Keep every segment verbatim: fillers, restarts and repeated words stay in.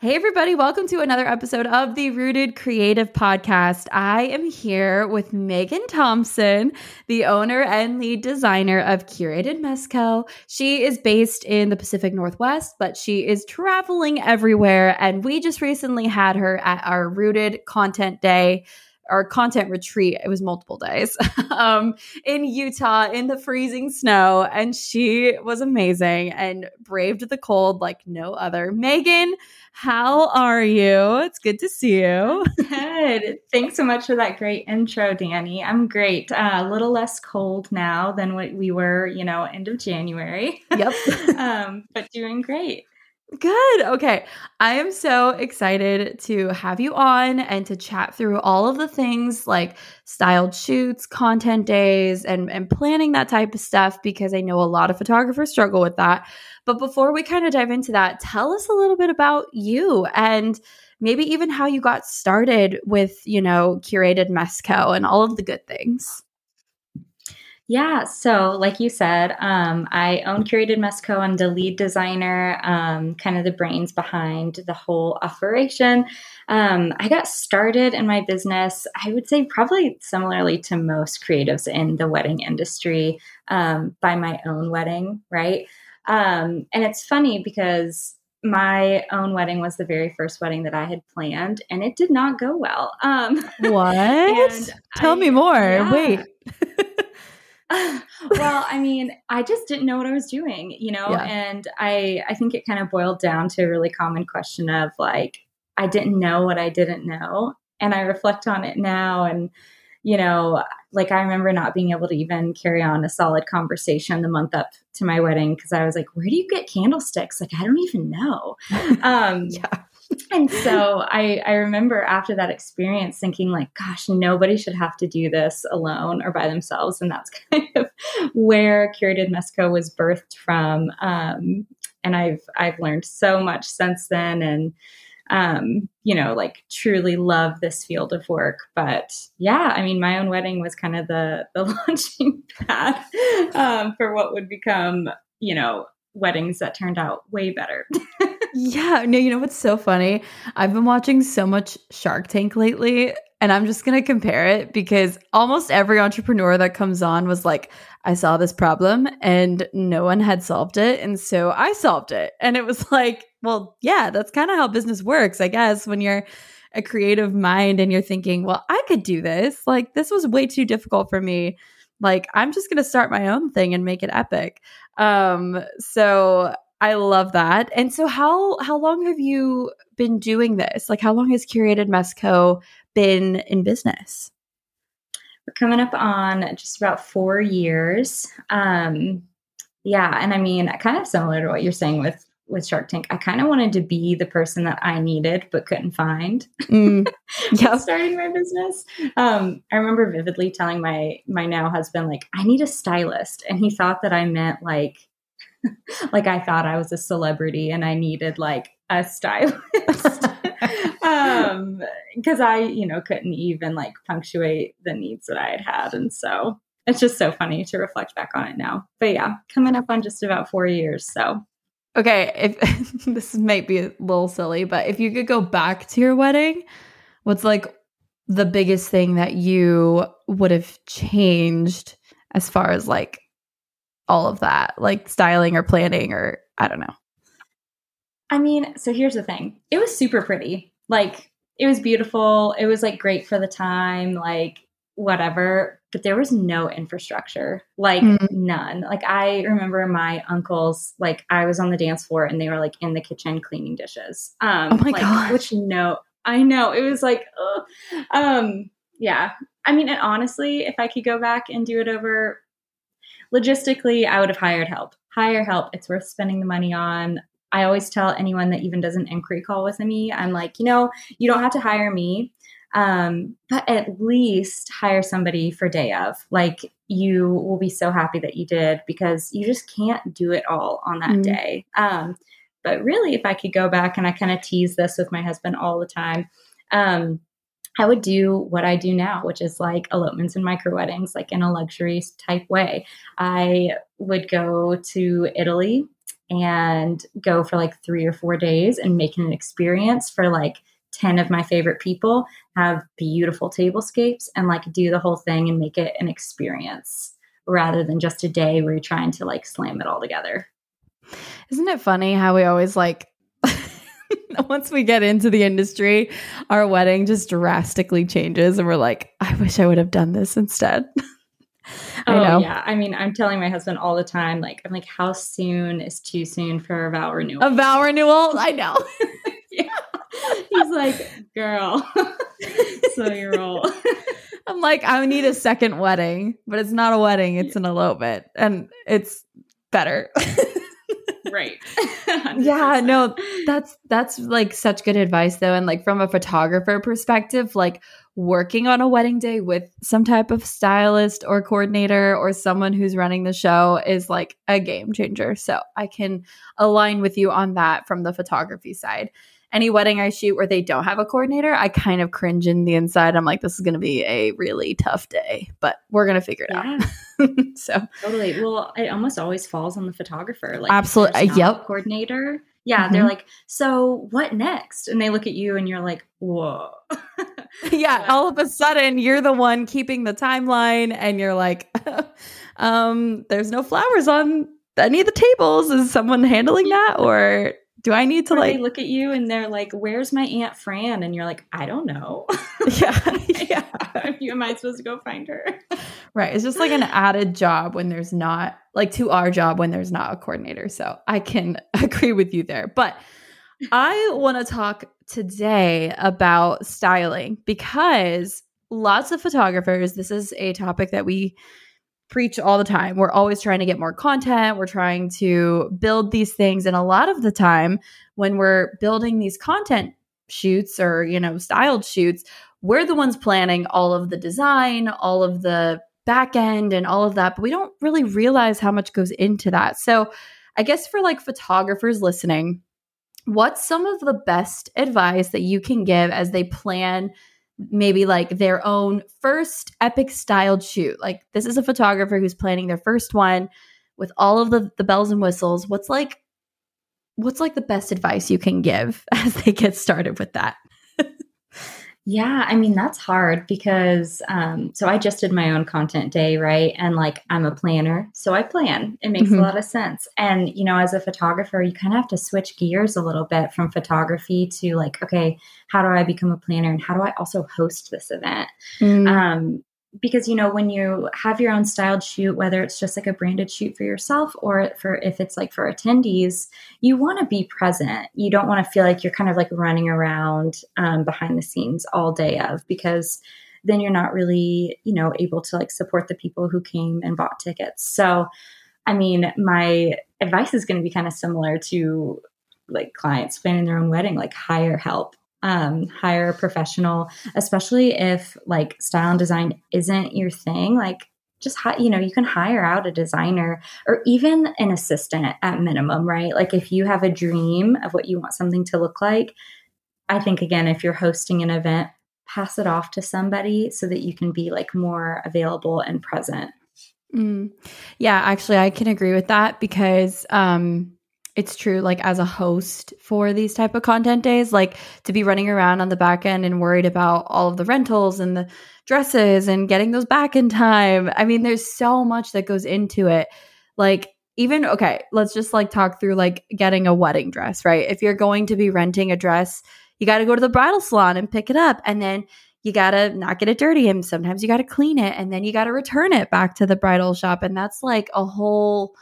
Hey everybody, welcome to another episode of the Rooted Creative Podcast. I am here with Megan Thompson, the owner and lead designer of Curated Mess Co. She is based in the Pacific Northwest, but she is traveling everywhere. And we just recently had her at our Rooted Content Day, our content retreat. It was multiple days um, in Utah in the freezing snow. And she was amazing and braved the cold like no other. Megan, how are you? It's good to see you. Good. Thanks so much for that great intro, Danny. I'm great. Uh, a little less cold now than what we were, you know, end of January. Yep. um, but doing great. Good. Okay. I am so excited to have you on and to chat through all of the things like styled shoots, content days, and, and planning that type of stuff, because I know a lot of photographers struggle with that. But before we kind of dive into that, tell us a little bit about you and maybe even how you got started with, you know, Curated Mess Co. and all of the good things. Yeah. So like you said, um, I own Curated Mess Co. I'm the lead designer, um, kind of the brains behind the whole operation. Um, I got started in my business, I would say probably similarly to most creatives in the wedding industry, um, by my own wedding, right? Um, and it's funny because my own wedding was the very first wedding that I had planned, and it did not go well. Um, what? Tell I, me more. Yeah. Wait. Well, I mean, I just didn't know what I was doing, you know, yeah. and I, I think it kind of boiled down to a really common question of like, I didn't know what I didn't know. And I reflect on it now. And, you know, like I remember not being able to even carry on a solid conversation the month up to my wedding, because I was like, where do you get candlesticks? Like, I don't even know. Um, yeah. And so I, I remember after that experience thinking like, gosh, nobody should have to do this alone or by themselves. And that's kind of where Curated Mess Co. was birthed from. Um, and I've, I've learned so much since then, and, um, you know, like truly love this field of work. But yeah, I mean, my own wedding was kind of the, the launching pad, um, for what would become, you know, weddings that turned out way better. Yeah. No, you know what's so funny? I've been watching so much Shark Tank lately, and I'm just going to compare it, because almost every entrepreneur that comes on was like, I saw this problem and no one had solved it, and so I solved it. And it was like, well, yeah, that's kind of how business works, I guess, when you're a creative mind and you're thinking, well, I could do this. Like, this was way too difficult for me. Like, I'm just going to start my own thing and make it epic. Um, so I love that. And so how how long have you been doing this? Like, how long has Curated Mess Co. been in business? We're coming up on just about four years. Um, yeah. And I mean, kind of similar to what you're saying with with Shark Tank, I kind of wanted to be the person that I needed but couldn't find mm. yep. starting my business. Um, I remember vividly telling my my now husband, like, I need a stylist. And he thought that I meant like, like I thought I was a celebrity and I needed like a stylist. um, cause I, you know, couldn't even like punctuate the needs that I had had. And so it's just so funny to reflect back on it now, but yeah, coming up on just about four years. So. Okay. If this might be a little silly, but if you could go back to your wedding, what's like the biggest thing that you would have changed as far as like all of that, like styling or planning, or I don't know. I mean, so here's the thing. It was super pretty. Like, it was beautiful. It was like great for the time, like whatever, but there was no infrastructure, like mm. none. Like, I remember my uncles, like I was on the dance floor and they were like in the kitchen cleaning dishes. Um, oh my like, gosh. Which no, I know. It was like, ugh. um, yeah, I mean, and honestly, if I could go back and do it over, Logistically, I would have hired help. Hire help. It's worth spending the money on. I always tell anyone that even does an inquiry call with me, I'm like, you know, you don't have to hire me, um, but at least hire somebody for day of. Like, you will be so happy that you did, because you just can't do it all on that mm-hmm. day. Um, but really, if I could go back, and I kind of tease this with my husband all the time, um, I would do what I do now, which is like elopements and micro weddings, like in a luxury type way. I would go to Italy and go for like three or four days and make an experience for like ten of my favorite people, have beautiful tablescapes, and like do the whole thing and make it an experience rather than just a day where you're trying to like slam it all together. Isn't it funny how we always like, once we get into the industry, our wedding just drastically changes and we're like, I wish I would have done this instead. I oh know. Yeah. I mean, I'm telling my husband all the time, like, I'm like, how soon is too soon for a vow renewal? A vow renewal? I know. Yeah. He's like, girl, slow your roll. I'm like, I need a second wedding, but it's not a wedding. It's an elopement, and it's better. Right. Yeah, no, that's, that's like such good advice though. And like from a photographer perspective, like working on a wedding day with some type of stylist or coordinator or someone who's running the show is like a game changer. So I can align with you on that from the photography side. Any wedding I shoot where they don't have a coordinator, I kind of cringe in the inside. I'm like, this is going to be a really tough day, but we're going to figure it yeah. out. So totally. Well, it almost always falls on the photographer. Like, absolutely. Yep. Coordinator. Yeah. Mm-hmm. They're like, so what next? And they look at you and you're like, whoa. Yeah. All of a sudden you're the one keeping the timeline and you're like, um, there's no flowers on any of the tables. Is someone handling that? Or do I need to or like they look at you and they're like, where's my Aunt Fran? And you're like, I don't know. Yeah. Yeah. Am I supposed to go find her? Right. It's just like an added job when there's not like to our job when there's not a coordinator. So I can agree with you there, but I want to talk today about styling, because lots of photographers, this is a topic that we preach all the time. We're always trying to get more content. We're trying to build these things. And a lot of the time when we're building these content shoots or, you know, styled shoots, we're the ones planning all of the design, all of the back end and all of that, but we don't really realize how much goes into that. So I guess for like photographers listening, what's some of the best advice that you can give as they plan maybe like their own first epic styled shoot? Like, this is a photographer who's planning their first one with all of the, the bells and whistles. What's like, what's like the best advice you can give as they get started with that? Yeah. I mean, that's hard because, um, so I just did my own content day, right? And like, I'm a planner, so I plan. It makes mm-hmm. a lot of sense. And, you know, as a photographer, you kind of have to switch gears a little bit from photography to like, okay, how do I become a planner? And how do I also host this event? Mm-hmm. Um, because, you know, when you have your own styled shoot, whether it's just like a branded shoot for yourself or for if it's like for attendees, you want to be present. You don't want to feel like you're kind of like running around um, behind the scenes all day of, because then you're not really, you know, able to like support the people who came and bought tickets. So, I mean, my advice is going to be kind of similar to like clients planning their own wedding, like hire help. Um, hire a professional, especially if like style and design isn't your thing. Like just, hi- you know, you can hire out a designer or even an assistant at minimum, right? Like if you have a dream of what you want something to look like, I think, again, if you're hosting an event, pass it off to somebody so that you can be like more available and present. Mm. Yeah, actually I can agree with that because, um, it's true. Like as a host for these type of content days, like to be running around on the back end and worried about all of the rentals and the dresses and getting those back in time. I mean, there's so much that goes into it. Like even, okay, let's just like talk through like getting a wedding dress, right? If you're going to be renting a dress, you got to go to the bridal salon and pick it up. And then you got to not get it dirty. And sometimes you got to clean it and then you got to return it back to the bridal shop. And that's like a whole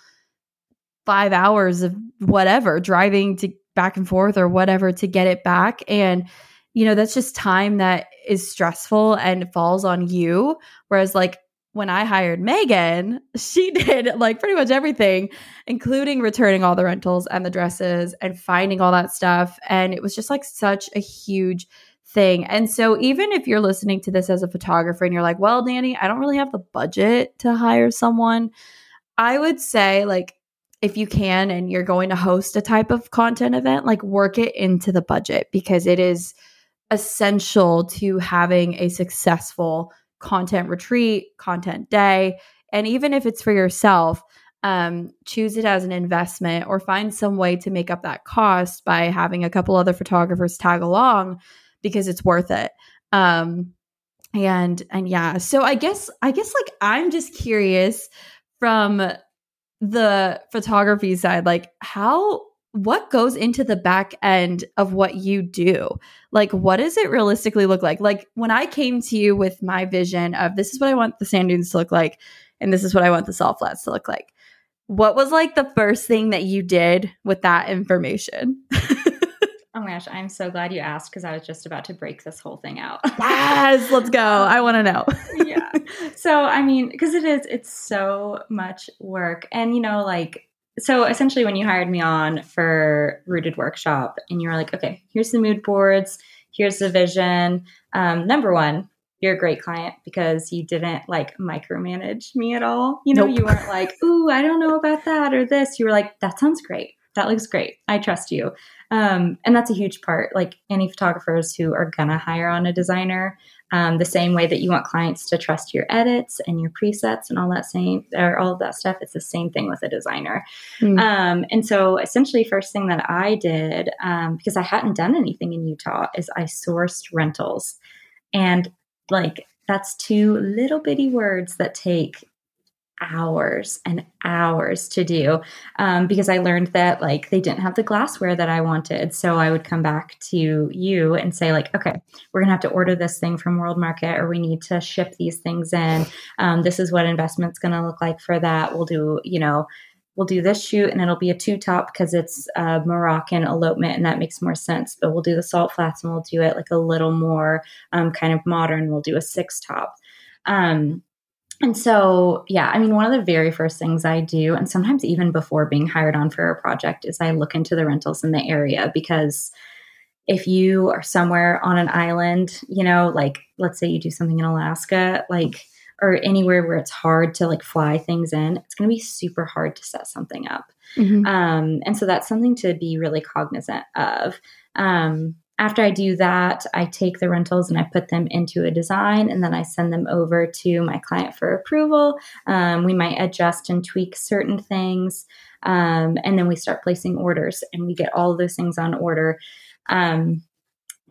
five hours of whatever driving to back and forth or whatever to get it back. And, you know, that's just time that is stressful and falls on you. Whereas like when I hired Megan, she did like pretty much everything, including returning all the rentals and the dresses and finding all that stuff. And it was just like such a huge thing. And so even if you're listening to this as a photographer and you're like, well, Danny, I don't really have the budget to hire someone, I would say like, if you can, and you're going to host a type of content event, like work it into the budget, because it is essential to having a successful content retreat, content day. And even if it's for yourself, um, choose it as an investment or find some way to make up that cost by having a couple other photographers tag along, because it's worth it. Um, and, and yeah, so I guess, I guess like, I'm just curious from the photography side, like how, what goes into the back end of what you do? Like, what does it realistically look like? Like when I came to you with my vision of this is what I want the sand dunes to look like, and this is what I want the salt flats to look like, what was like the first thing that you did with that information? Oh my gosh, I'm so glad you asked, because I was just about to break this whole thing out. Yes, let's go. I want to know. Yeah. So, I mean, because it is, it's so much work. And, you know, like, so essentially when you hired me on for Rooted Workshop and you were like, okay, here's the mood boards, here's the vision. Um, number one, you're a great client because you didn't like micromanage me at all. You know, nope. You weren't like, ooh, I don't know about that or this. You were like, that sounds great. That looks great. I trust you. Um, and that's a huge part. Like any photographers who are going to hire on a designer, um, the same way that you want clients to trust your edits and your presets and all that same, or all of that stuff, it's the same thing with a designer. Mm. Um, and so essentially first thing that I did, um, because I hadn't done anything in Utah, is I sourced rentals. And like, that's two little bitty words that take hours and hours to do, um, because I learned that like they didn't have the glassware that I wanted. So I would come back to you and say like, okay, we're going to have to order this thing from World Market, or we need to ship these things in. Um, this is what investment's going to look like for that. We'll do, you know, we'll do this shoot and it'll be a two top because it's a Moroccan elopement and that makes more sense, but we'll do the salt flats and we'll do it like a little more um, kind of modern. We'll do a six top. Um, And so, yeah, I mean, one of the very first things I do, and sometimes even before being hired on for a project, is I look into the rentals in the area, because if you are somewhere on an island, you know, like let's say you do something in Alaska, like, or anywhere where it's hard to like fly things in, it's going to be super hard to set something up. Mm-hmm. Um, and so that's something to be really cognizant of. Um, After I do that, I take the rentals and I put them into a design, and then I send them over to my client for approval. Um, we might adjust and tweak certain things, um, and then we start placing orders, and we get all of those things on order. Um,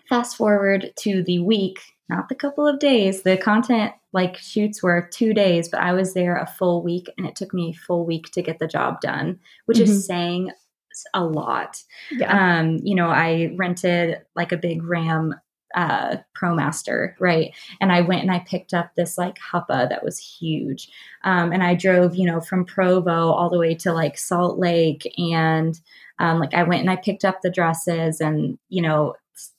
fast forward to the week, not the couple of days. The content like shoots were two days, but I was there a full week, and it took me a full week to get the job done, which mm-hmm. is saying a lot. Yeah. Um, you know, I rented like a big Ram uh, ProMaster, right? And I went and I picked up this like Huppa that was huge. Um, and I drove, you know, from Provo all the way to like Salt Lake. And um, like I went and I picked up the dresses, and, you know,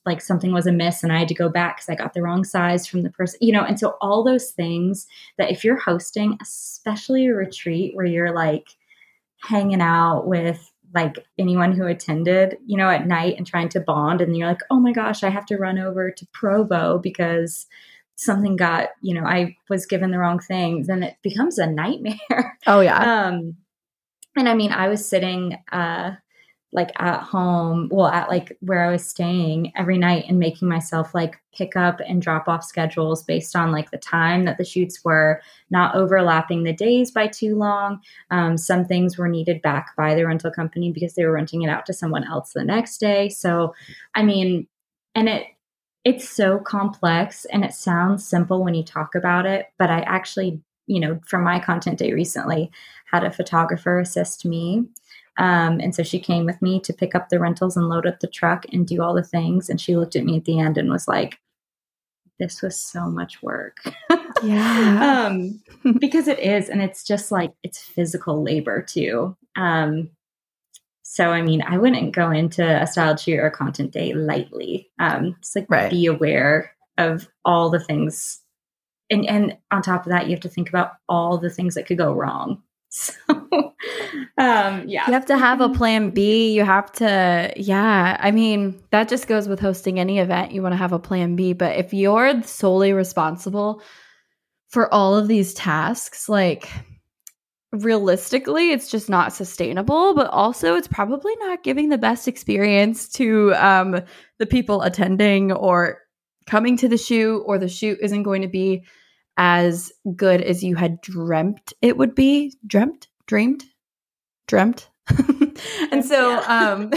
like something was amiss and I had to go back because I got the wrong size from the person, you know? And so all those things that if you're hosting, especially a retreat where you're like hanging out with like anyone who attended, you know, at night and trying to bond. And you're like, oh my gosh, I have to run over to Provo because something got, you know, I was given the wrong thing. Then it becomes a nightmare. Oh yeah. Um, and I mean, I was sitting, uh, like at home, well, at like where I was staying every night and making myself like pick up and drop off schedules based on like the time that the shoots were, not overlapping the days by too long. Um, some things were needed back by the rental company because they were renting it out to someone else the next day. So, I mean, and it, it's so complex and it sounds simple when you talk about it, but I actually, you know, for my content day recently, had a photographer assist me. Um, and so she came with me to pick up the rentals and load up the truck and do all the things. And she looked at me at the end and was like, this was so much work. Yeah. um, because it is. And it's just like, it's physical labor too. Um, so, I mean, I wouldn't go into a styled shoot or content day lightly. Um, just like right. Be aware of all the things and, and on top of that, you have to think about all the things that could go wrong. So, um, yeah, you have to have a plan B. You have to, yeah. I mean, that just goes with hosting any event. You want to have a plan B, but if you're solely responsible for all of these tasks, like realistically, it's just not sustainable, but also it's probably not giving the best experience to, um, the people attending or coming to the shoot, or the shoot isn't going to be as good as you had dreamt it would be. Dreamt? Dreamed? Dreamt? And so yeah. um,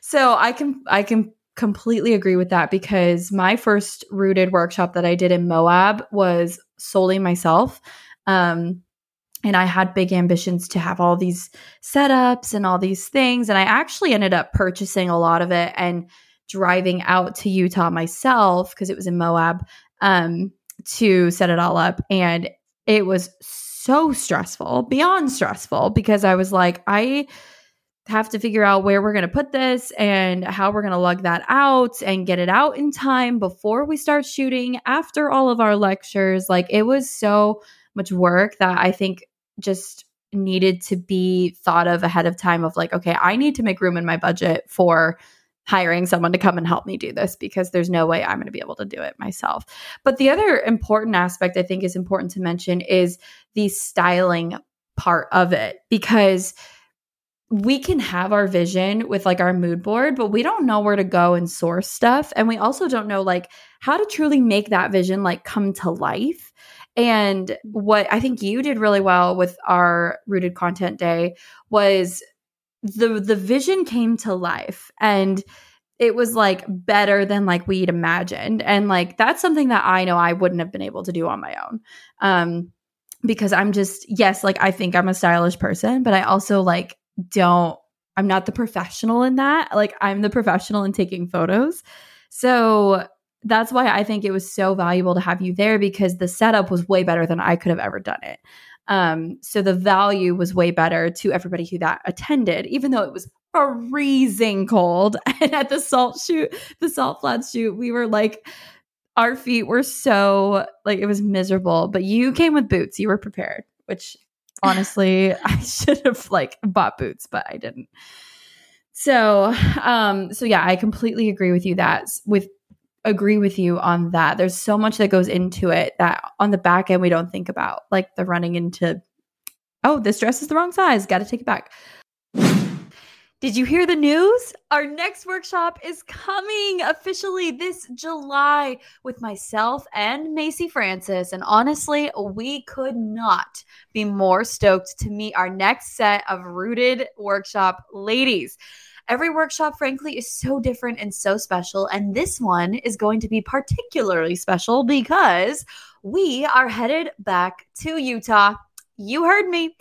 so I can I can completely agree with that, because my first Rooted workshop that I did in Moab was solely myself. Um, and I had big ambitions to have all these setups and all these things. And I actually ended up purchasing a lot of it and driving out to Utah myself, because it was in Moab, um, to set it all up. And it was so stressful, beyond stressful, because I was like, I have to figure out where we're going to put this and how we're going to lug that out and get it out in time before we start shooting, after all of our lectures. Like, it was so much work that I think just needed to be thought of ahead of time of like, okay, I need to make room in my budget for hiring someone to come and help me do this, because there's no way I'm going to be able to do it myself. But the other important aspect I think is important to mention is the styling part of it, because we can have our vision with like our mood board, but we don't know where to go and source stuff. And we also don't know like how to truly make that vision like come to life. And what I think you did really well with our Rooted Content Day was the the vision came to life, and it was like better than like we'd imagined. And like, that's something that I know I wouldn't have been able to do on my own. Um, because I'm just, yes, like I think I'm a stylish person, but I also like don't, I'm not the professional in that. Like, I'm the professional in taking photos. So that's why I think it was so valuable to have you there, because the setup was way better than I could have ever done it. Um, so the value was way better to everybody who that attended, even though it was freezing cold. And at the salt shoot, the salt flats shoot, we were like, our feet were so like, it was miserable, but you came with boots. You were prepared, which honestly, I should have like bought boots, but I didn't. So, um, so yeah, I completely agree with you that with agree with you on that. There's so much that goes into it that on the back end, we don't think about, like the running into, oh, this dress is the wrong size. Got to take it back. Did you hear the news? Our next workshop is coming officially this July with myself and Macy Francis. And honestly, we could not be more stoked to meet our next set of Rooted Workshop ladies. Every workshop, frankly, is so different and so special, and this one is going to be particularly special because we are headed back to Utah. You heard me.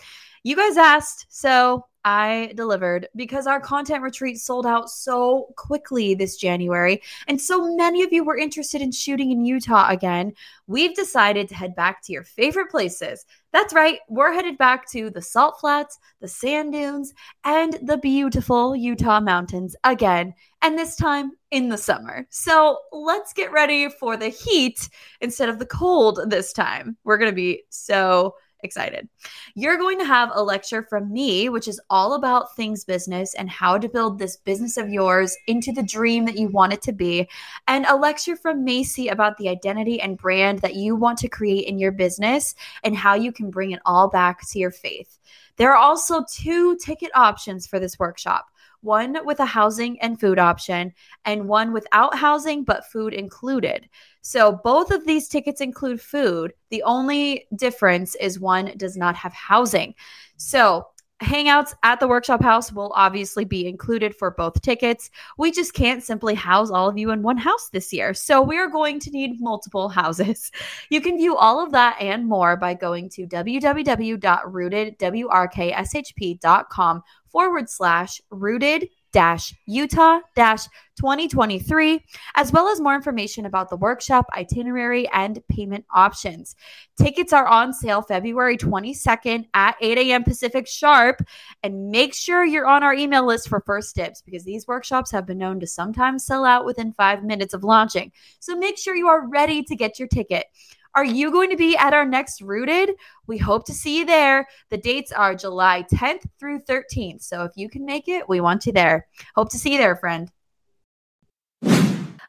You guys asked, so I delivered, because our content retreat sold out so quickly this January, and so many of you were interested in shooting in Utah again. We've decided to head back to your favorite places. That's right. We're headed back to the salt flats, the sand dunes, and the beautiful Utah mountains again, and this time in the summer. So let's get ready for the heat instead of the cold this time. We're going to be so excited. You're going to have a lecture from me, which is all about things business and how to build this business of yours into the dream that you want it to be, and a lecture from Macy about the identity and brand that you want to create in your business and how you can bring it all back to your faith. There are also two ticket options for this workshop, one with a housing and food option and one without housing but food included. So both of these tickets include food. The only difference is one does not have housing. So hangouts at the workshop house will obviously be included for both tickets. We just can't simply house all of you in one house this year, so we're going to need multiple houses. You can view all of that and more by going to www.rootedwrkshp.com forward slash rooted dash Utah dash 2023, as well as more information about the workshop itinerary and payment options. Tickets are on sale February twenty-second at eight a.m. Pacific sharp, and make sure you're on our email list for first dibs, because these workshops have been known to sometimes sell out within five minutes of launching. So make sure you are ready to get your ticket. Are you going to be at our next Rooted? We hope to see you there. The dates are July tenth through thirteenth. So if you can make it, we want you there. Hope to see you there, friend.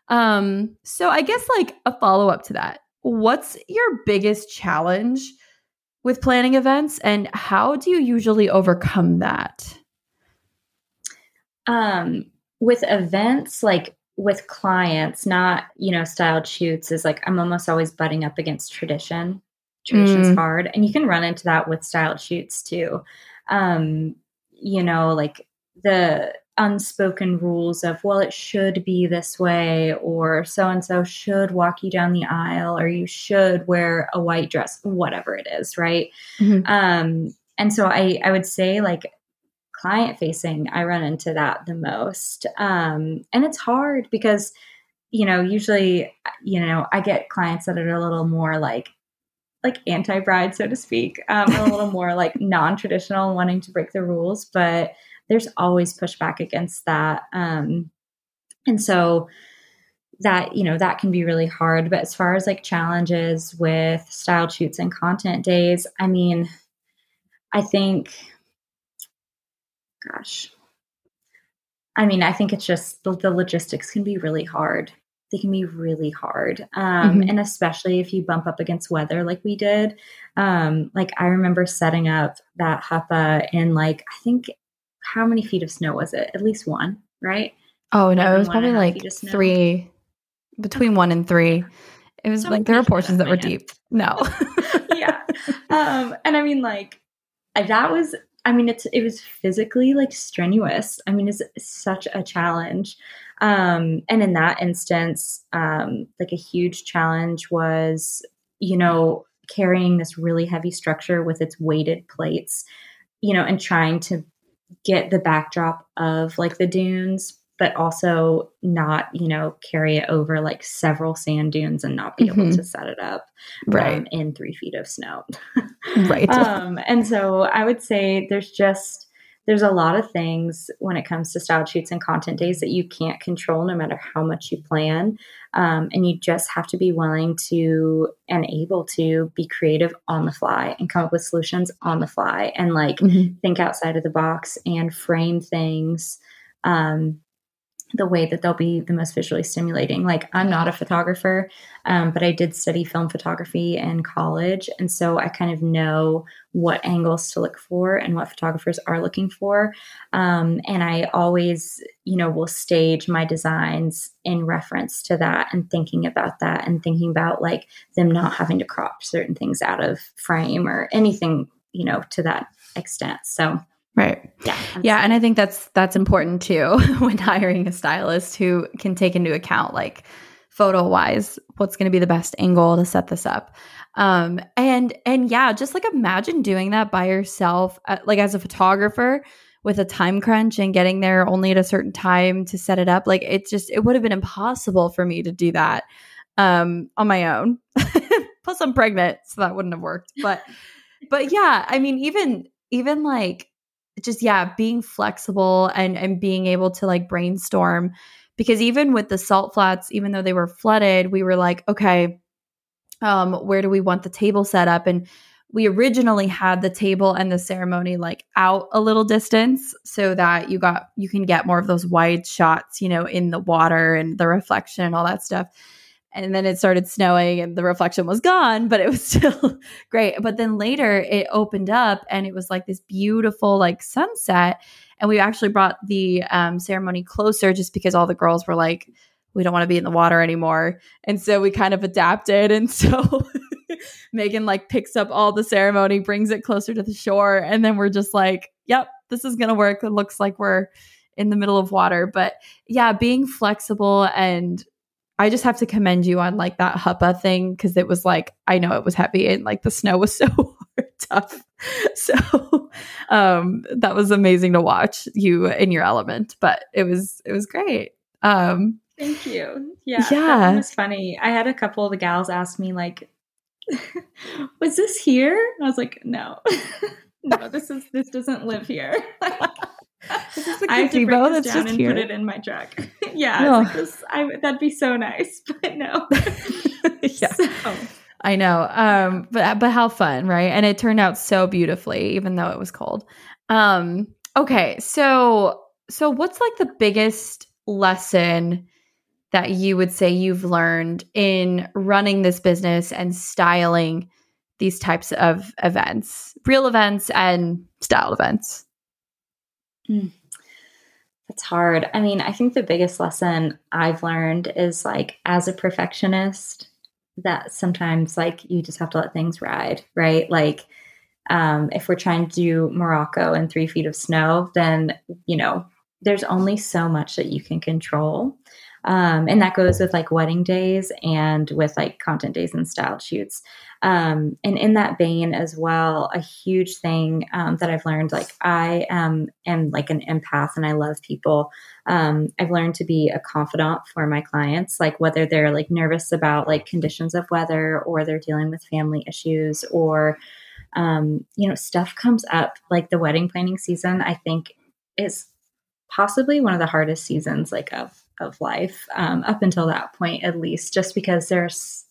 Um, so I guess like a follow-up to that, what's your biggest challenge with planning events and how do you usually overcome that? Um, with events, like with clients, not, you know, styled shoots, is like, I'm almost always butting up against tradition. Tradition's mm. hard. And you can run into that with styled shoots too. Um, you know, like the unspoken rules of, well, it should be this way, or so-and-so should walk you down the aisle, or you should wear a white dress, whatever it is. Right. Mm-hmm. Um, and so I, I would say like client facing, I run into that the most. Um, and it's hard because, you know, usually, you know, I get clients that are a little more like, like anti-bride, so to speak, um, a little more like non-traditional, wanting to break the rules, but there's always pushback against that. Um, and so that, you know, that can be really hard. But as far as like challenges with style shoots and content days, I mean, I think, gosh, I mean, I think it's just the, the logistics can be really hard. They can be really hard. Um, mm-hmm. And especially if you bump up against weather like we did. Um, like I remember setting up that Huppa in like, I think, how many feet of snow was it? At least one, right? Oh, no, Every it was probably like three, between one and three. It was so like there were portions that were deep. No. Yeah. Um, and I mean, like that was, I mean, it's it was physically like strenuous. I mean, it's such a challenge. Um, and in that instance, um, like a huge challenge was, you know, carrying this really heavy structure with its weighted plates, you know, and trying to get the backdrop of like the dunes, but also not, you know, carry it over like several sand dunes and not be mm-hmm. able to set it up right um, in three feet of snow. Right. Um, and so I would say there's just, there's a lot of things when it comes to style shoots and content days that you can't control no matter how much you plan. Um, and you just have to be willing to and able to be creative on the fly and come up with solutions on the fly and like mm-hmm. think outside of the box and frame things um, the way that they'll be the most visually stimulating. Like I'm not a photographer, um, but I did study film photography in college. And so I kind of know what angles to look for and what photographers are looking for. Um, and I always, you know, will stage my designs in reference to that and thinking about that and thinking about like them not having to crop certain things out of frame or anything, you know, to that extent. So right. Yeah. Yeah. And I think that's, that's important too, when hiring a stylist who can take into account like photo wise, what's going to be the best angle to set this up. Um, and, and yeah, just like imagine doing that by yourself, uh, like as a photographer with a time crunch and getting there only at a certain time to set it up. Like it just, it would have been impossible for me to do that, um, on my own. Plus I'm pregnant, so that wouldn't have worked, but, but yeah, I mean, even, even like, just, yeah, being flexible and, and being able to like brainstorm, because even with the salt flats, even though they were flooded, we were like, okay, um, where do we want the table set up? And we originally had the table and the ceremony like out a little distance so that you got, you can get more of those wide shots, you know, in the water and the reflection and all that stuff. And then it started snowing and the reflection was gone, but it was still great. But then later it opened up and it was like this beautiful like sunset. And we actually brought the um, ceremony closer just because all the girls were like, we don't want to be in the water anymore. And so we kind of adapted. And so Megan like picks up all the ceremony, brings it closer to the shore. And then we're just like, yep, this is going to work. It looks like we're in the middle of water. But yeah, being flexible, and I just have to commend you on like that Huppa thing, because it was like, I know it was heavy and like the snow was so hard, tough. So um, that was amazing to watch you in your element, but it was, it was great. Um, Thank you. Yeah. Yeah. It was funny. I had a couple of the gals ask me like, was this here? And I was like, no, no, this is, this doesn't live here. Like, this is a I have to break this down and here. Put it in my truck. Yeah, no. Like this, I, that'd be so nice, but no. Yeah. So, I know. Um, but, but how fun, right? And it turned out so beautifully, even though it was cold. Um, okay. So, so what's like the biggest lesson that you would say you've learned in running this business and styling these types of events, real events and styled events? Mm. That's hard. I mean, I think the biggest lesson I've learned is like, as a perfectionist, that sometimes like you just have to let things ride, right? Like, um, if we're trying to do Morocco and three feet of snow, then, you know, there's only so much that you can control. Um, and that goes with like wedding days and with like content days and style shoots. Um, and in that vein as well, a huge thing, um, that I've learned, like I, um, am like an empath and I love people. Um, I've learned to be a confidant for my clients, like whether they're like nervous about like conditions of weather or they're dealing with family issues or, um, you know, stuff comes up. Like the wedding planning season, I think is possibly one of the hardest seasons like of of life, um, up until that point, at least, just because there's,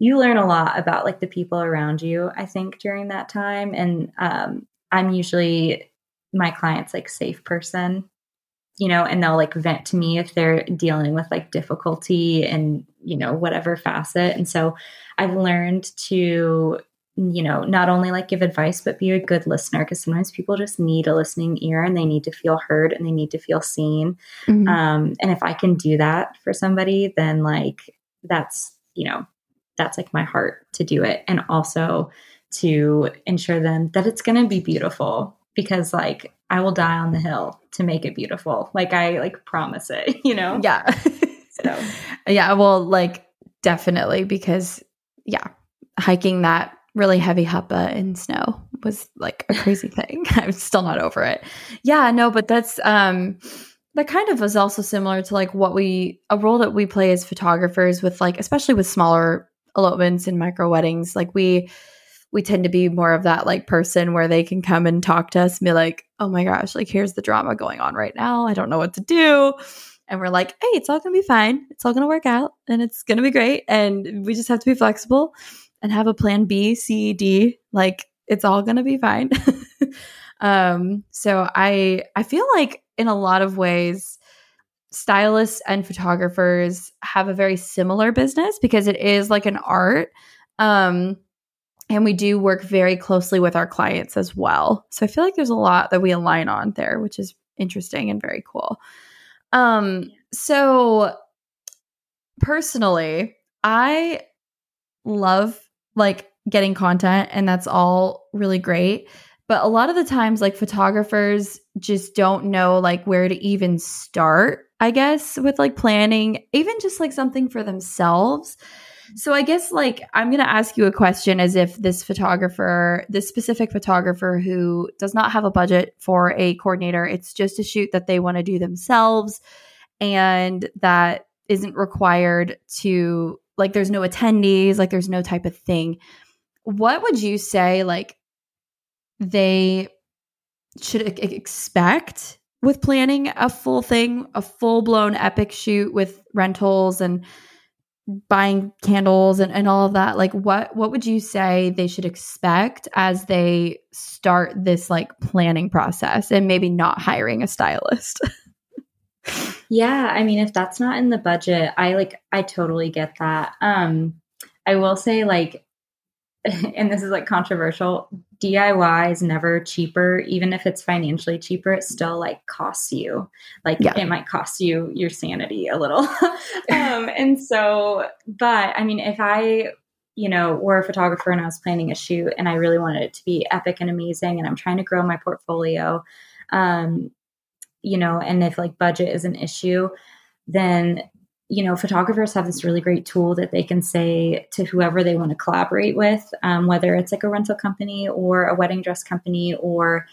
you learn a lot about like the people around you, I think, during that time. And, um, I'm usually my client's like safe person, you know, and they'll like vent to me if they're dealing with like difficulty and, you know, whatever facet. And so I've learned to, you know, not only like give advice, but be a good listener. Cause sometimes people just need a listening ear and they need to feel heard and they need to feel seen. Mm-hmm. Um, and if I can do that for somebody, then like, that's, you know, that's like my heart to do it. And also to ensure them that it's going to be beautiful, because like, I will die on the hill to make it beautiful. Like I like promise it, you know? Yeah. so Yeah. Well, like definitely, because yeah, hiking that really heavy Huppa in snow was like a crazy thing. I'm still not over it. Yeah, no, but that's, um, that kind of is also similar to like what we, a role that we play as photographers with like, especially with smaller elopements and micro weddings. Like we, we tend to be more of that like person where they can come and talk to us and be like, oh my gosh, like here's the drama going on right now. I don't know what to do. And we're like, hey, it's all going to be fine. It's all going to work out and it's going to be great. And we just have to be flexible and have a plan B, C, D, like it's all going to be fine. um, so I, I feel like in a lot of ways, stylists and photographers have a very similar business because it is like an art. Um, and we do work very closely with our clients as well. So I feel like there's a lot that we align on there, which is interesting and very cool. Um, so personally, I love like getting content and that's all really great. But a lot of the times like photographers just don't know like where to even start, I guess, with like planning, even just like something for themselves. So I guess like I'm going to ask you a question as if this photographer, this specific photographer who does not have a budget for a coordinator, it's just a shoot that they want to do themselves and that isn't required to like there's no attendees, like there's no type of thing. What would you say like they should e- expect with planning a full thing, a full-blown epic shoot with rentals and buying candles and, and all of that? Like what what would you say they should expect as they start this like planning process and maybe not hiring a stylist? Yeah. I mean, if that's not in the budget, I like, I totally get that. Um, I will say like, and this is like controversial, D I Y is never cheaper. Even if it's financially cheaper, it still like costs you, like yeah. It might cost you your sanity a little. um, and so, but I mean, if I, you know, were a photographer and I was planning a shoot and I really wanted it to be epic and amazing and I'm trying to grow my portfolio, um, you know, and if like budget is an issue, then, you know, photographers have this really great tool that they can say to whoever they want to collaborate with, um, whether it's like a rental company or a wedding dress company, or,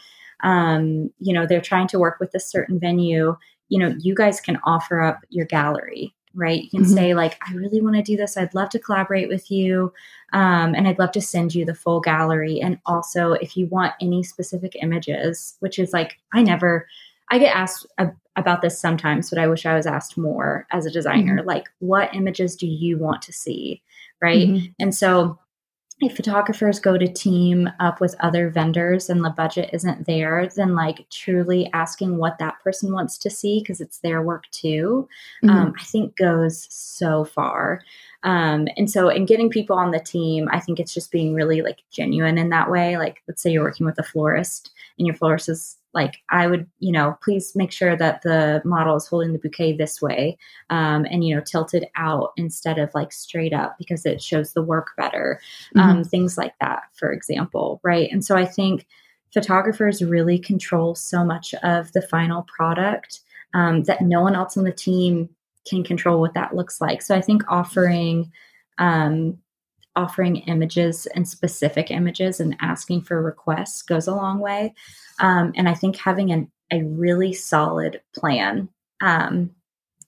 um, you know, they're trying to work with a certain venue, you know, you guys can offer up your gallery, right? You can mm-hmm. say like, I really want to do this. I'd love to collaborate with you. Um, and I'd love to send you the full gallery. And also if you want any specific images, which is like, I never, I get asked about this sometimes, but I wish I was asked more as a designer, mm-hmm. like, what images do you want to see? Right. Mm-hmm. And so if photographers go to team up with other vendors and the budget isn't there, then like truly asking what that person wants to see, because it's their work too, mm-hmm. um, I think goes so far. Um, and so in getting people on the team, I think it's just being really like genuine in that way. Like, let's say you're working with a florist and your florist is like, I would, you know, please make sure that the model is holding the bouquet this way um, and, you know, tilted out instead of like straight up because it shows the work better. Mm-hmm. Um, things like that, for example. Right. And so I think photographers really control so much of the final product um, that no one else on the team can control what that looks like. So I think offering, um, offering images and specific images and asking for requests goes a long way. Um, and I think having an, a really solid plan, um,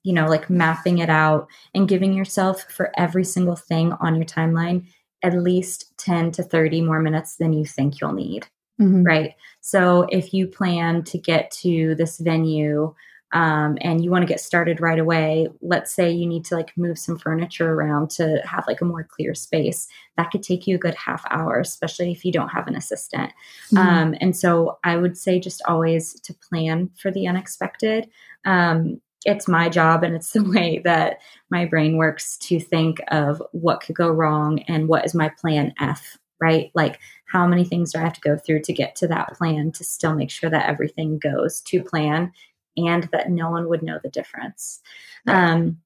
you know, like mapping it out and giving yourself for every single thing on your timeline, at least ten to thirty more minutes than you think you'll need. Mm-hmm. Right. So if you plan to get to this venue, Um, and you want to get started right away, let's say you need to like move some furniture around to have like a more clear space. That could take you a good half hour, especially if you don't have an assistant. Mm-hmm. Um, and so I would say just always to plan for the unexpected. Um, it's my job and it's the way that my brain works to think of what could go wrong and what is my plan F, right? Like, how many things do I have to go through to get to that plan to still make sure that everything goes to plan and that no one would know the difference. Um,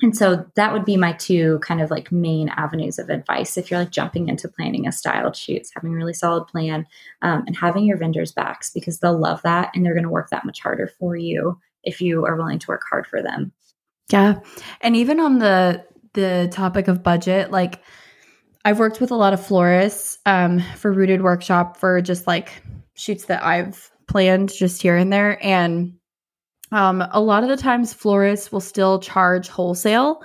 and so that would be my two kind of like main avenues of advice. If you're like jumping into planning a styled shoot, having a really solid plan um, and having your vendors' backs, because they'll love that and they're going to work that much harder for you if you are willing to work hard for them. Yeah. And even on the, the topic of budget, like I've worked with a lot of florists um, for Rooted Workshop for just like shoots that I've planned just here and there. And Um, a lot of the times florists will still charge wholesale.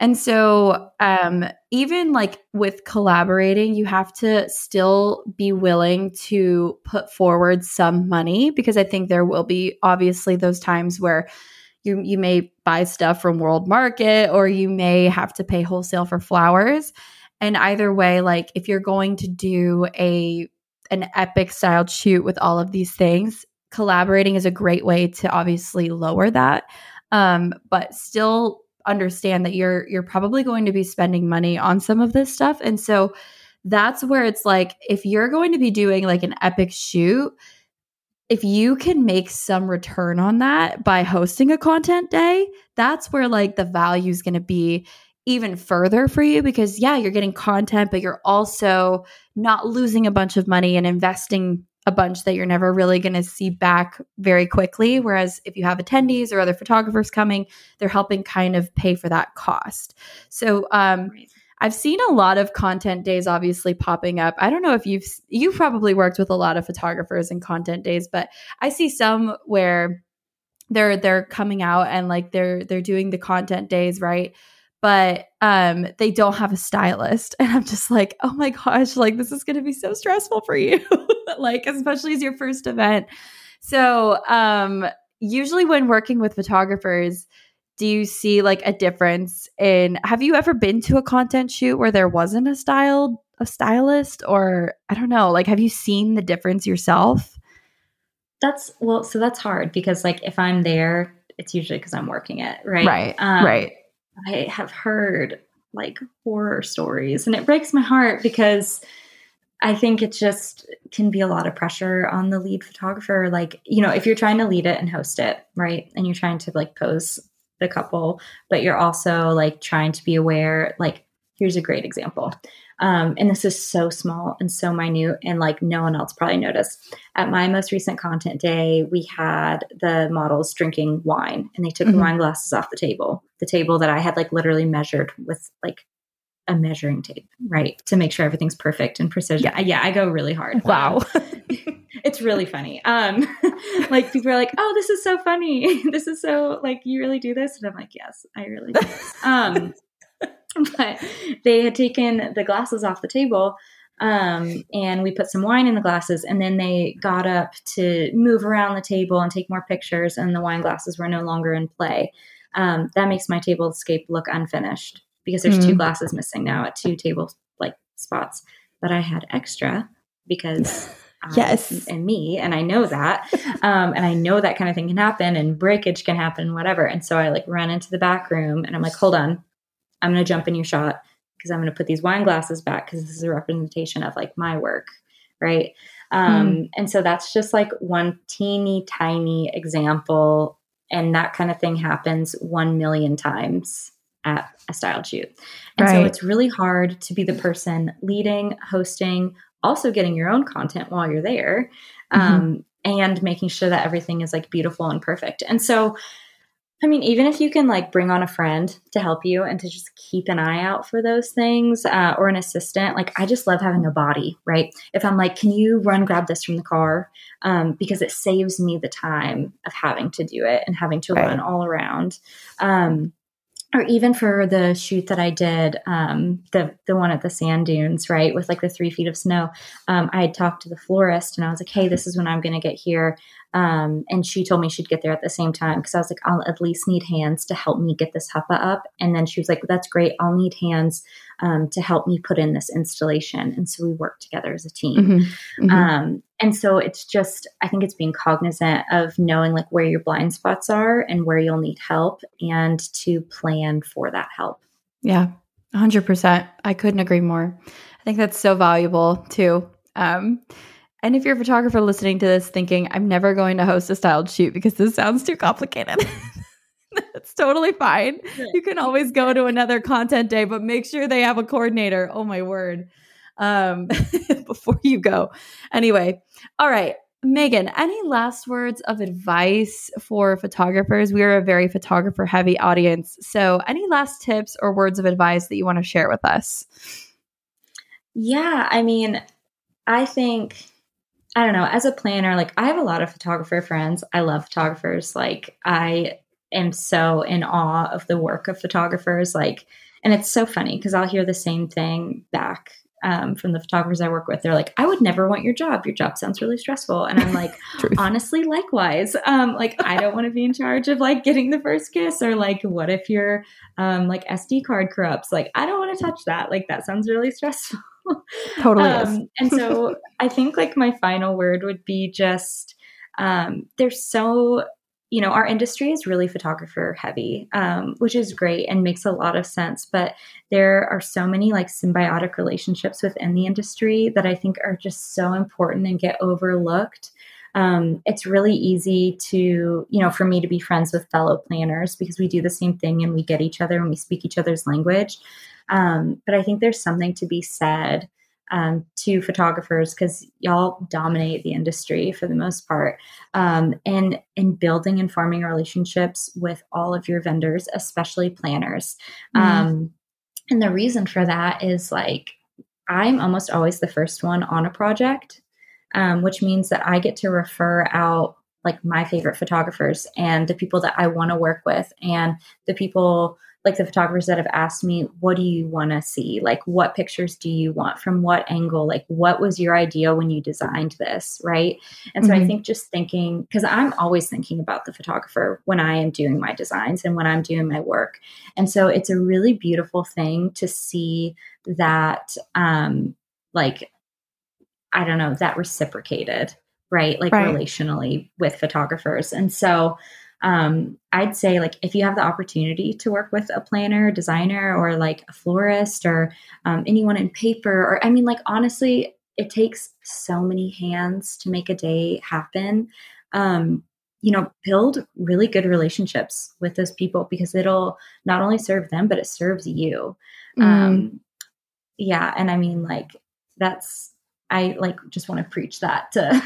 And so um, even like with collaborating, you have to still be willing to put forward some money, because I think there will be obviously those times where you you may buy stuff from World Market or you may have to pay wholesale for flowers. And either way, like if you're going to do a an epic styled shoot with all of these things, collaborating is a great way to obviously lower that, um, but still understand that you're you're probably going to be spending money on some of this stuff. And so that's where it's like, if you're going to be doing like an epic shoot, if you can make some return on that by hosting a content day, that's where like the value is going to be even further for you, because yeah, you're getting content, but you're also not losing a bunch of money and investing a bunch that you're never really going to see back very quickly. Whereas if you have attendees or other photographers coming, they're helping kind of pay for that cost. So um, right. I've seen a lot of content days obviously popping up. I don't know if you've, you've probably worked with a lot of photographers and content days, but I see some where they're, they're coming out and like they're, they're doing the content days, right? But um, they don't have a stylist. And I'm just like, oh my gosh, like this is going to be so stressful for you, like especially as your first event. So um, usually when working with photographers, do you see like a difference in, have you ever been to a content shoot where there wasn't a styled, a stylist or I don't know, like have you seen the difference yourself? That's, well, so that's hard because like if I'm there, it's usually because I'm working it, right? Right, um, right. I have heard like horror stories and it breaks my heart because I think it just can be a lot of pressure on the lead photographer. Like, you know, if you're trying to lead it and host it, right? And you're trying to like pose the couple, but you're also like trying to be aware, like here's a great example. Um, and this is so small and so minute and like no one else probably noticed. At my most recent content day, we had the models drinking wine and they took mm-hmm. the wine glasses off the table, the table that I had like literally measured with like a measuring tape, right? To make sure everything's perfect and precision. Yeah, yeah I go really hard. Wow. It's really funny. Um, like people are like, oh, this is so funny. This is so like, you really do this? And I'm like, yes, I really do this. Um, But they had taken the glasses off the table Um, and we put some wine in the glasses, and then they got up to move around the table and take more pictures, and the wine glasses were no longer in play. Um, that makes my tablescape look unfinished because there's mm. two glasses missing now at two table like spots that I had extra because um, yes, and me, and I know that, um, and I know that kind of thing can happen and breakage can happen, whatever. And so I like run into the back room and I'm like, hold on, I'm going to jump in your shot, because I'm going to put these wine glasses back because this is a representation of like my work. Right. Um, mm. And so that's just like one teeny tiny example. And that kind of thing happens one million times at a style shoot. And right. so it's really hard to be the person leading, hosting, also getting your own content while you're there, um, mm-hmm. and making sure that everything is like beautiful and perfect. And so I mean, even if you can like bring on a friend to help you and to just keep an eye out for those things, uh, or an assistant, like I just love having a body, right? If I'm like, can you run, grab this from the car? Um, because it saves me the time of having to do it and having to right. run all around. Um, or even for the shoot that I did, um, the, the one at the sand dunes, right? With like the three feet of snow. Um, I had talked to the florist and I was like, hey, this is when I'm going to get here. Um, and she told me she'd get there at the same time because I was like, I'll at least need hands to help me get this Huppa up. And then she was like, that's great. I'll need hands um, to help me put in this installation. And so we worked together as a team. Mm-hmm. Mm-hmm. Um, and so it's just, I think it's being cognizant of knowing like where your blind spots are and where you'll need help and to plan for that help. Yeah, one hundred percent. I couldn't agree more. I think that's so valuable too. Um And if you're a photographer listening to this thinking, I'm never going to host a styled shoot because this sounds too complicated, that's totally fine. You can always go to another content day, but make sure they have a coordinator. Oh my word. Um, before you go. Anyway. All right. Megan, any last words of advice for photographers? We are a very photographer heavy audience. So any last tips or words of advice that you want to share with us? Yeah. I mean, I think... I don't know, as a planner, like I have a lot of photographer friends. I love photographers. Like I am so in awe of the work of photographers. Like, and it's so funny because I'll hear the same thing back um, from the photographers I work with. They're like, I would never want your job. Your job sounds really stressful. And I'm like, honestly, likewise. Um, like I don't want to be in charge of like getting the first kiss or like, what if your um, like S D card corrupts? Like, I don't want to touch that. Like that sounds really stressful. Totally. Um, and so I think like my final word would be just, um, there's so, you know, our industry is really photographer heavy, um, which is great and makes a lot of sense, but there are so many like symbiotic relationships within the industry that I think are just so important and get overlooked. Um, it's really easy to, you know, for me to be friends with fellow planners because we do the same thing and we get each other and we speak each other's language. Um, but I think there's something to be said um, to photographers because y'all dominate the industry for the most part. Um, and in building and forming relationships with all of your vendors, especially planners. Mm-hmm. Um, and the reason for that is like, I'm almost always the first one on a project, um, which means that I get to refer out like my favorite photographers and the people that I want to work with and the people like the photographers that have asked me, what do you want to see? Like, what pictures do you want from what angle? Like, what was your idea when you designed this? Right. And so mm-hmm. I think just thinking, because I'm always thinking about the photographer when I am doing my designs and when I'm doing my work. And so it's a really beautiful thing to see that, um, like, I don't know, that reciprocated, right? Like right. relationally with photographers. And so Um, I'd say like, if you have the opportunity to work with a planner, designer, or like a florist or, um, anyone in paper, or, I mean, like, honestly, it takes so many hands to make a day happen. Um, you know, build really good relationships with those people because it'll not only serve them, but it serves you. Mm. Um, yeah. And I mean, like, that's, I like, just want to preach that to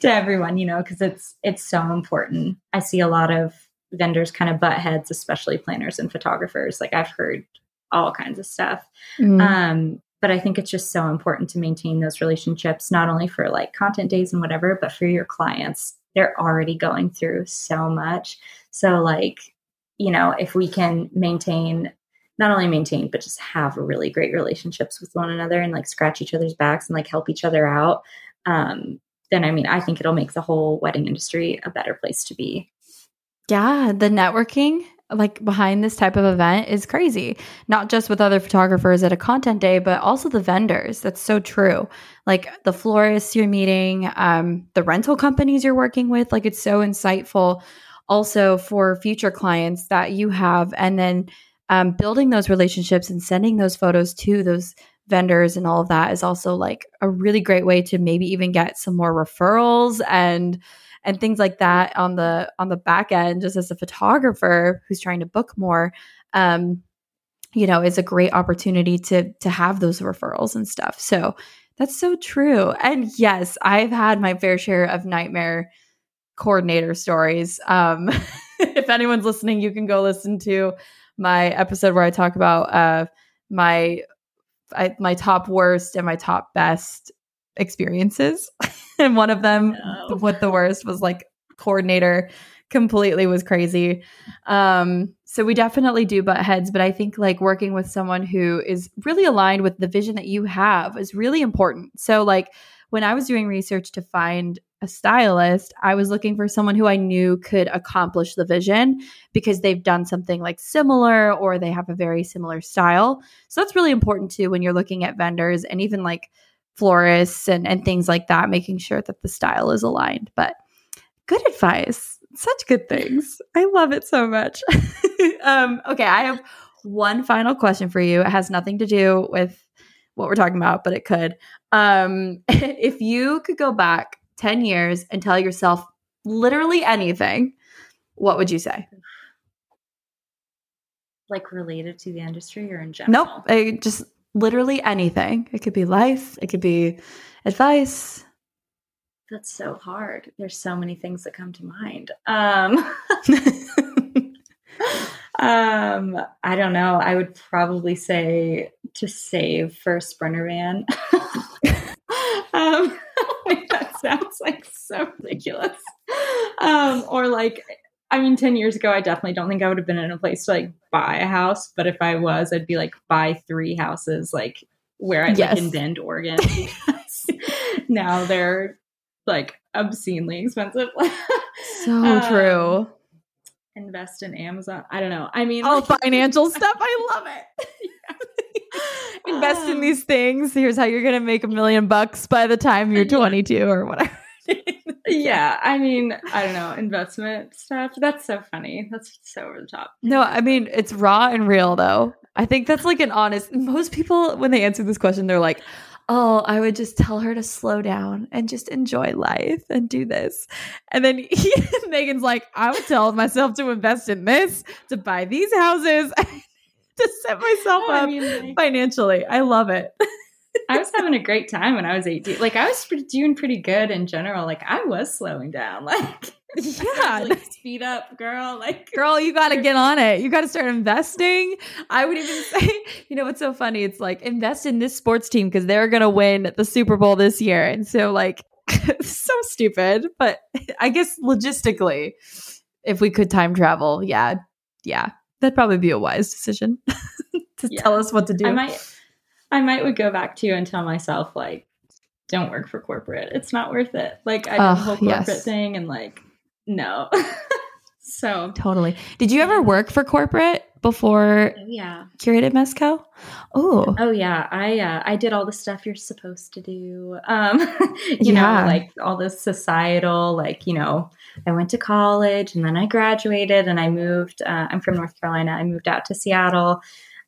to everyone, you know, because it's it's so important. I see a lot of vendors kind of butt heads, especially planners and photographers. Like I've heard all kinds of stuff. Mm. Um, but I think it's just so important to maintain those relationships, not only for like content days and whatever, but for your clients. They're already going through so much. So like, you know, if we can maintain not only maintain, but just have really great relationships with one another and like scratch each other's backs and like help each other out, um, then, I mean, I think it'll make the whole wedding industry a better place to be. Yeah. The networking like behind this type of event is crazy. Not just with other photographers at a content day, but also the vendors. That's so true. Like the florists you're meeting, um, the rental companies you're working with, like it's so insightful also for future clients that you have. And then um, building those relationships and sending those photos to those vendors and all of that is also like a really great way to maybe even get some more referrals and and things like that on the on the back end, just as a photographer who's trying to book more, um, you know, is a great opportunity to to have those referrals and stuff. So that's so true. And yes, I've had my fair share of nightmare coordinator stories. Um, if anyone's listening, you can go listen to my episode where I talk about uh, my I, my top worst and my top best experiences. And one of them, no. what the worst was like coordinator completely was crazy. Um, so we definitely do butt heads, but I think like working with someone who is really aligned with the vision that you have is really important. So like when I was doing research to find a stylist, I was looking for someone who I knew could accomplish the vision because they've done something like similar or they have a very similar style. So that's really important too when you're looking at vendors and even like florists and, and things like that, making sure that the style is aligned. But good advice. Such good things. I love it so much. um, okay, I have one final question for you. It has nothing to do with what we're talking about, but it could. Um, if you could go back ten years and tell yourself literally anything, what would you say? Like related to the industry or in general? Nope. I just literally anything. It could be life. It could be advice. That's so hard. There's so many things that come to mind. Um, um, I don't know. I would probably say to save for a sprinter van. um, that sounds like so ridiculous. Um, or like, I mean, ten years ago, I definitely don't think I would have been in a place to like buy a house. But if I was, I'd be like, buy three houses, like where I live yes. in Bend, Oregon. Now they're like obscenely expensive. So um, true. Invest in Amazon. I don't know. I mean, all like, financial stuff. I love it. Yeah. Invest um, in these things. Here's how you're going to make a million bucks by the time you're twenty-two yeah. or whatever. Yeah, I mean, I don't know, investment stuff. That's so funny. That's so over the top. No, I mean, it's raw and real, though. I think that's like an honest. Most people, when they answer this question, they're like, oh, I would just tell her to slow down and just enjoy life and do this. And then he, Megan's like, I would tell myself to invest in this, to buy these houses, to set myself up I mean, like- financially. I love it. I was having a great time when I was eighteen. Like I was doing pretty good in general. Like I was slowing down. Like yeah, to, like, speed up, girl. Like girl, you got to get on it. You got to start investing. I would even say, you know, what's so funny? It's like invest in this sports team because they're gonna win the Super Bowl this year. And so like so stupid, but I guess logistically, if we could time travel, yeah, yeah, that'd probably be a wise decision to yeah. tell us what to do. I might. I might would go back to you and tell myself, like, don't work for corporate. It's not worth it. Like, I did oh, the whole corporate yes. thing and, like, no. So. Totally. Did you ever work for corporate before oh, yeah. Curated Mess Co.? Oh. Oh, yeah. I uh, I did all the stuff you're supposed to do. Um, you yeah. know, like, all this societal, like, you know, I went to college and then I graduated and I moved. Uh, I'm from North Carolina. I moved out to Seattle.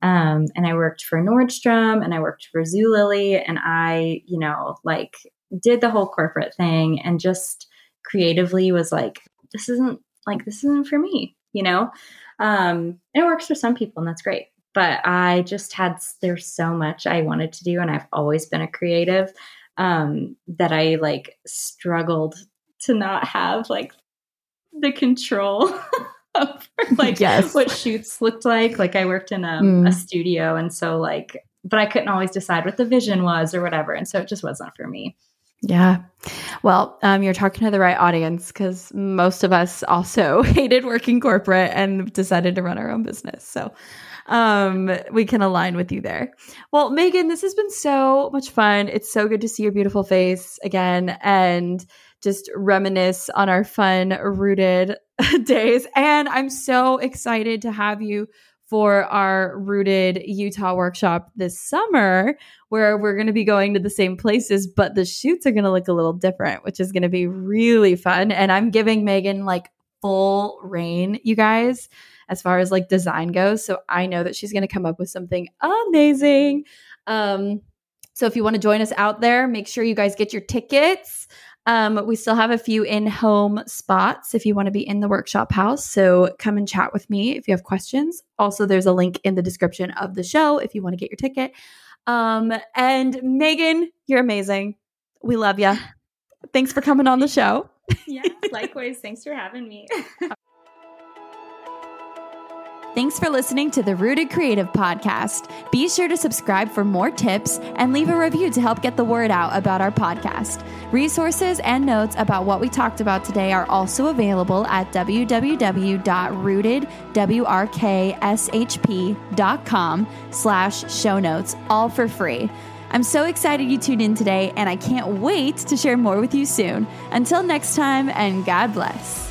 Um, and I worked for Nordstrom and I worked for Zoolily and I, you know, like did the whole corporate thing and just creatively was like, this isn't like, this isn't for me, you know? Um, and it works for some people and that's great, but I just had, there's so much I wanted to do and I've always been a creative, um, that I like struggled to not have like the control of like yes. what shoots looked like. Like I worked in a, mm. a studio and so like, but I couldn't always decide what the vision was or whatever. And so it just wasn't for me. Yeah. Well, um, you're talking to the right audience, because most of us also hated working corporate and decided to run our own business. So um, we can align with you there. Well, Megan, this has been so much fun. It's so good to see your beautiful face again and just reminisce on our fun Rooted days. And I'm so excited to have you for our Rooted Utah workshop this summer, where we're going to be going to the same places, but the shoots are going to look a little different, which is going to be really fun. And I'm giving Megan like full reign, you guys, as far as like design goes. So I know that she's going to come up with something amazing. Um, so if you want to join us out there, make sure you guys get your tickets. Um, we still have a few in-home spots if you want to be in the workshop house. So come and chat with me if you have questions. Also, there's a link in the description of the show if you want to get your ticket. Um, and Megan, you're amazing. We love you. Thanks for coming on the show. Yeah, likewise. Thanks for having me. Thanks for listening to the Rooted Creative Podcast. Be sure to subscribe for more tips and leave a review to help get the word out about our podcast. Resources and notes about what we talked about today are also available at w w w dot rooted w r k s h p dot com slash show notes, all for free. I'm so excited you tuned in today, and I can't wait to share more with you soon. Until next time, and God bless.